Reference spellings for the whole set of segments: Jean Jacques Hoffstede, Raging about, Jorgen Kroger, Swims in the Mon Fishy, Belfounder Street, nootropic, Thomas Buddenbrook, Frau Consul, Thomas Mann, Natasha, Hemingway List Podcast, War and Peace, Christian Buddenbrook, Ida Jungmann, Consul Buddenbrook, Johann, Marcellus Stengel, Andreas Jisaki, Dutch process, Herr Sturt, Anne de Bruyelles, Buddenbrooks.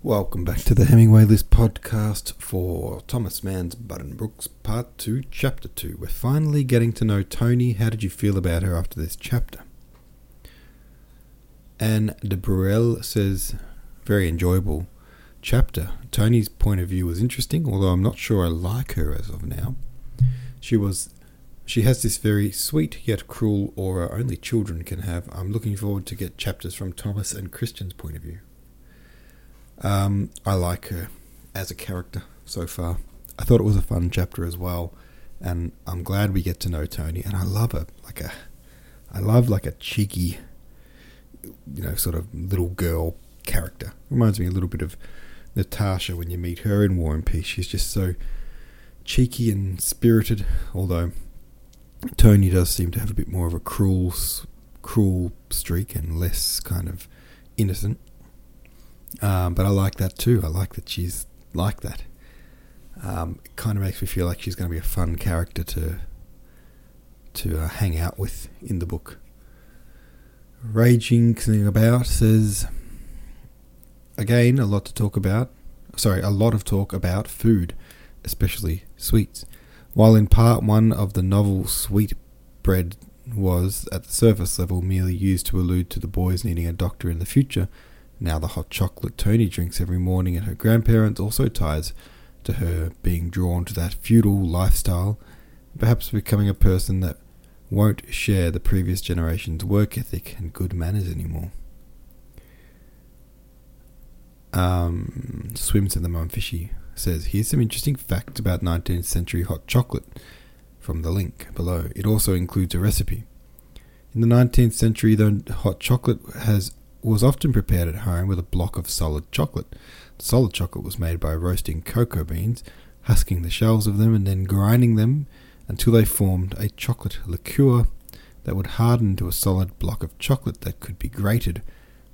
Welcome back to the Hemingway List Podcast for Thomas Mann's Buddenbrooks, Part 2, Chapter 2. We're finally getting to know Tony. How did you feel about her after this chapter? Anne de Bruyelles says, very enjoyable chapter. Tony's point of view was interesting, although I'm not sure I like her as of now. She has this very sweet yet cruel aura only children can have. I'm looking forward to get chapters from Thomas and Christian's point of view. I like her as a character so far. I thought it was a fun chapter as well, and I'm glad we get to know Tony. And I love her, like a cheeky, sort of little girl character. Reminds me a little bit of Natasha when you meet her in War and Peace. She's just so cheeky and spirited. Although Tony does seem to have a bit more of a cruel streak and less kind of innocent. But I like that too. I like that she's like that. It kind of makes me feel like she's going to be a fun character to hang out with in the book. Raging About says, again, a lot of talk about food, especially sweets. While in part one of the novel, sweet bread was, at the surface level, merely used to allude to the boys needing a doctor in the future, now the hot chocolate Tony drinks every morning at her grandparents' also ties to her being drawn to that feudal lifestyle, perhaps becoming a person that won't share the previous generation's work ethic and good manners anymore. Swims in the Mon Fishy says, here's some interesting facts about 19th century hot chocolate from the link below. It also includes a recipe. In the 19th century, the hot chocolate was often prepared at home with a block of solid chocolate. The solid chocolate was made by roasting cocoa beans, husking the shells of them, and then grinding them until they formed a chocolate liqueur that would harden to a solid block of chocolate that could be grated.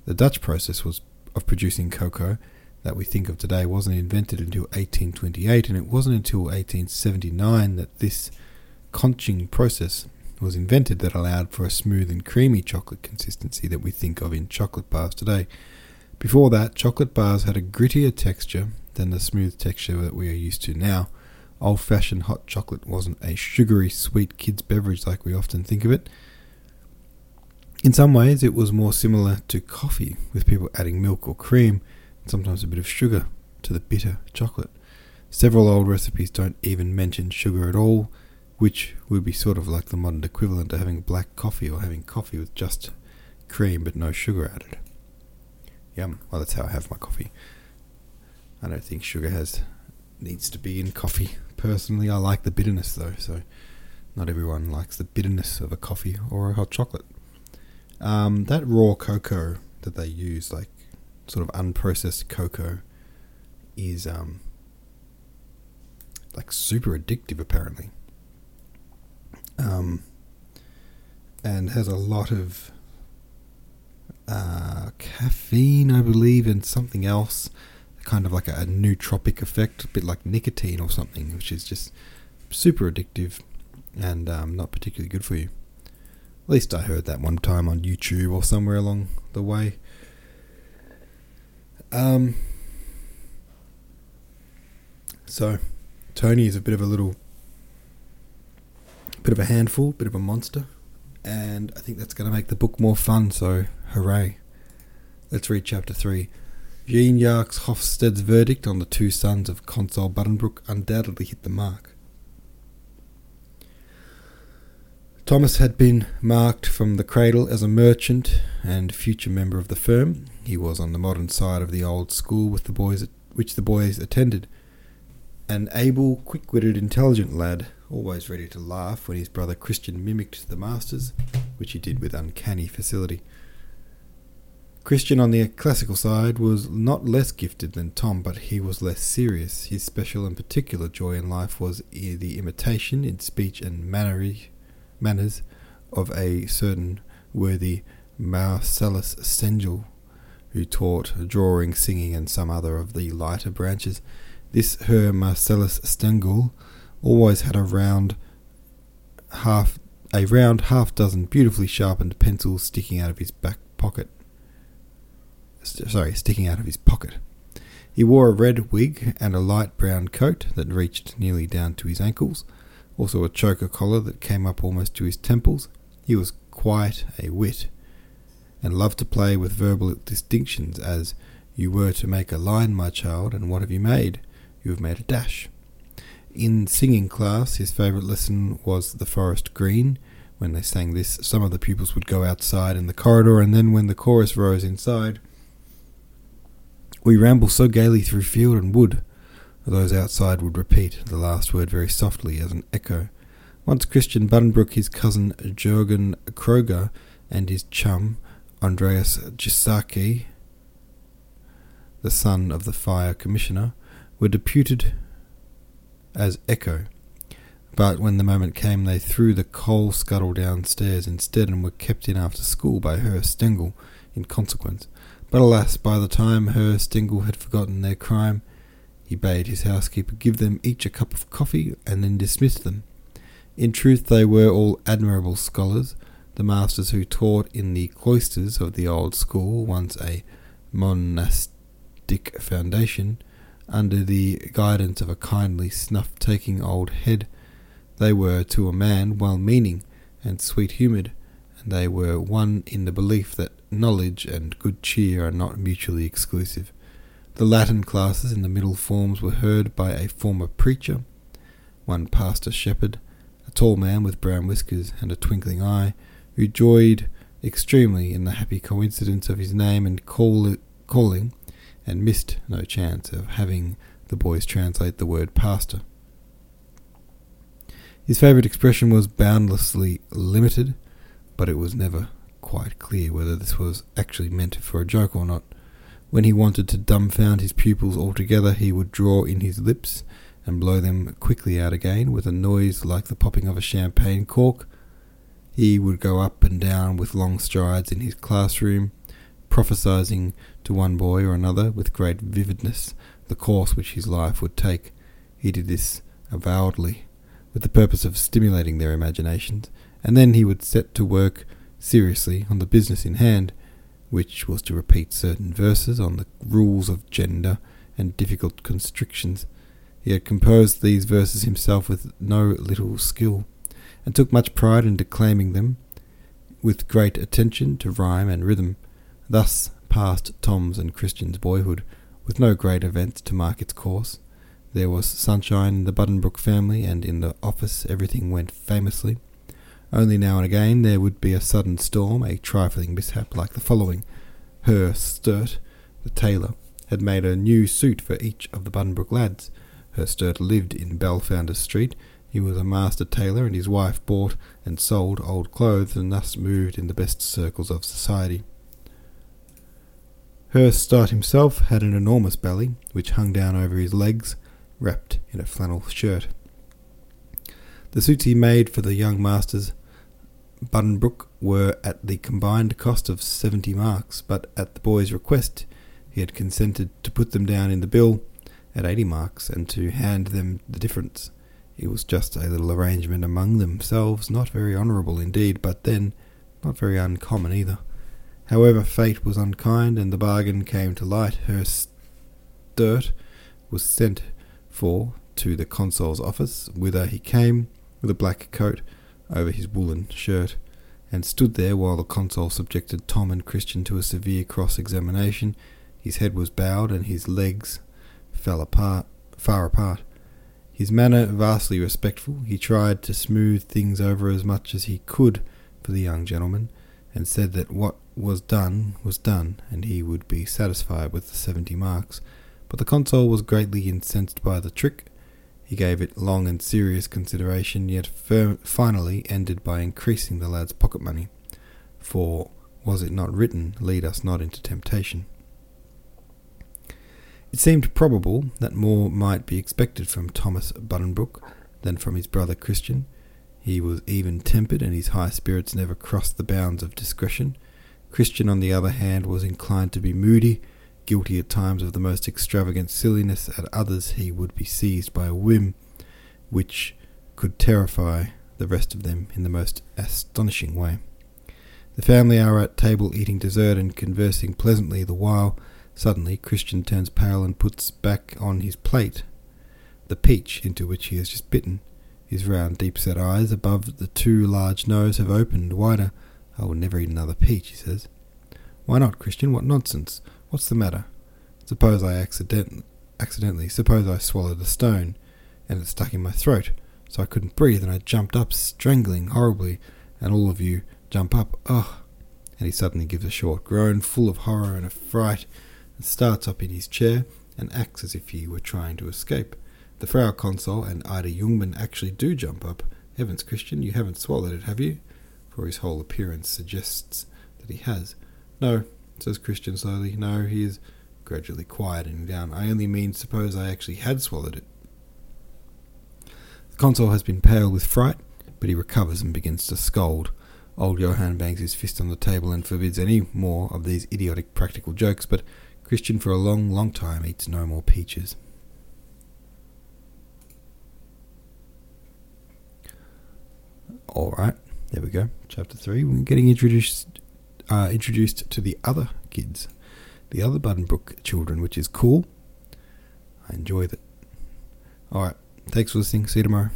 The Dutch process of producing cocoa that we think of today wasn't invented until 1828, and it wasn't until 1879 that this conching process was invented that allowed for a smooth and creamy chocolate consistency that we think of in chocolate bars today. Before that, chocolate bars had a grittier texture than the smooth texture that we are used to now. Old-fashioned hot chocolate wasn't a sugary, sweet kids' beverage like we often think of it. In some ways, it was more similar to coffee, with people adding milk or cream, and sometimes a bit of sugar, to the bitter chocolate. Several old recipes don't even mention sugar at all, which would be sort of like the modern equivalent to having black coffee or having coffee with just cream but no sugar added. Yum. Well, that's how I have my coffee. I don't think sugar needs to be in coffee. Personally, I like the bitterness though, so not everyone likes the bitterness of a coffee or a hot chocolate. That raw cocoa that they use, like sort of unprocessed cocoa, is like super addictive apparently. And has a lot of caffeine, I believe, and something else, kind of like a nootropic effect, a bit like nicotine or something, which is just super addictive and not particularly good for you. At least I heard that one time on YouTube or somewhere along the way. So Tony is a bit of a handful, bit of a monster, and I think that's going to make the book more fun, so hooray. Let's read Chapter 3. Jean Jacques Hoffstede's verdict on the two sons of Consul Buddenbrook undoubtedly hit the mark. Thomas had been marked from the cradle as a merchant and future member of the firm. He was on the modern side of the old school which the boys attended. An able, quick-witted, intelligent lad, always ready to laugh when his brother Christian mimicked the masters, which he did with uncanny facility. Christian, on the classical side, was not less gifted than Tom, but he was less serious. His special and particular joy in life was the imitation in speech and manners of a certain worthy Marcellus Stengel, who taught drawing, singing, and some other of the lighter branches. This Herr Marcellus Stengel always had a round half dozen beautifully sharpened pencils sticking out of his pocket. He wore a red wig and a light brown coat that reached nearly down to his ankles, also a choker collar that came up almost to his temples. He was quite a wit, and loved to play with verbal distinctions, as "You were to make a line, my child, and what have you made? You have made a dash." In singing class, his favourite lesson was The Forest Green. When they sang this, some of the pupils would go outside in the corridor, and then when the chorus rose inside, "We ramble so gaily through field and wood," those outside would repeat the last word very softly as an echo. Once Christian Buddenbrook, his cousin Jorgen Kroger, and his chum Andreas Jisaki, the son of the fire commissioner, were deputed as echo. But when the moment came, they threw the coal scuttle downstairs instead, and were kept in after school by Herr Stengel in consequence. But alas, by the time Herr Stengel had forgotten their crime, he bade his housekeeper give them each a cup of coffee and then dismissed them. In truth, they were all admirable scholars. The masters who taught in the cloisters of the old school, once a monastic foundation, under the guidance of a kindly snuff-taking old head, they were to a man well-meaning and sweet-humoured, and they were one in the belief that knowledge and good cheer are not mutually exclusive. The Latin classes in the middle forms were heard by a former preacher, one pastor shepherd, a tall man with brown whiskers and a twinkling eye, who joyed extremely in the happy coincidence of his name and calling, and missed no chance of having the boys translate the word pastor. His favourite expression was boundlessly limited, but it was never quite clear whether this was actually meant for a joke or not. When he wanted to dumbfound his pupils altogether, he would draw in his lips and blow them quickly out again with a noise like the popping of a champagne cork. He would go up and down with long strides in his classroom, prophesying to one boy or another with great vividness the course which his life would take. He did this avowedly, with the purpose of stimulating their imaginations, and then he would set to work seriously on the business in hand, which was to repeat certain verses on the rules of gender and difficult constrictions. He had composed these verses himself with no little skill, and took much pride in declaiming them with great attention to rhyme and rhythm. Thus passed Tom's and Christian's boyhood, with no great events to mark its course. There was sunshine in the Buddenbrook family, and in the office everything went famously. Only now and again there would be a sudden storm, a trifling mishap like the following. Herr Sturt, the tailor, had made a new suit for each of the Buddenbrook lads. Herr Sturt lived in Belfounder Street. He was a master tailor, and his wife bought and sold old clothes, and thus moved in the best circles of society. Herr Sturt himself had an enormous belly, which hung down over his legs, wrapped in a flannel shirt. The suits he made for the young masters Buddenbrook were at the combined cost of 70 marks, but at the boy's request he had consented to put them down in the bill at 80 marks, and to hand them the difference. It was just a little arrangement among themselves, not very honourable indeed, but then not very uncommon either. However, fate was unkind, and the bargain came to light. Herr Sturt was sent for to the consul's office, whither he came with a black coat over his woollen shirt, and stood there while the consul subjected Tom and Christian to a severe cross-examination. His head was bowed, and his legs fell apart, far apart. His manner vastly respectful, he tried to smooth things over as much as he could for the young gentleman, and said that what was done, and he would be satisfied with the 70 marks. But the consul was greatly incensed by the trick. He gave it long and serious consideration, yet finally ended by increasing the lad's pocket money. For was it not written, "Lead us not into temptation"? It seemed probable that more might be expected from Thomas Buddenbrook than from his brother Christian. He was even-tempered, and his high spirits never crossed the bounds of discretion. Christian, on the other hand, was inclined to be moody, guilty at times of the most extravagant silliness. At others he would be seized by a whim which could terrify the rest of them in the most astonishing way. The family are at table eating dessert and conversing pleasantly the while, Suddenly, Christian turns pale and puts back on his plate the peach into which he has just bitten. His round, deep-set eyes above the too large nose have opened wider. "I will never eat another peach," he says. "Why not, Christian? What nonsense? What's the matter?" "Suppose I accidentally I swallowed a stone, and it stuck in my throat, so I couldn't breathe, and I jumped up, strangling horribly, and all of you jump up. Ugh!" And he suddenly gives a short groan, full of horror and affright, and starts up in his chair, and acts as if he were trying to escape. The Frau Consul and Ida Jungmann actually do jump up. "Heavens, Christian, you haven't swallowed it, have you?" For his whole appearance suggests that he has. "No," says Christian slowly. "No," he is gradually quieting down. "I only mean, suppose I actually had swallowed it." The Consul has been pale with fright, but he recovers and begins to scold. Old Johann bangs his fist on the table and forbids any more of these idiotic practical jokes, but Christian for a long, long time eats no more peaches. All right, there we go. Chapter 3. We're getting introduced to the other kids, the other Buddenbrook children, which is cool. I enjoyed it. All right, thanks for listening. See you tomorrow.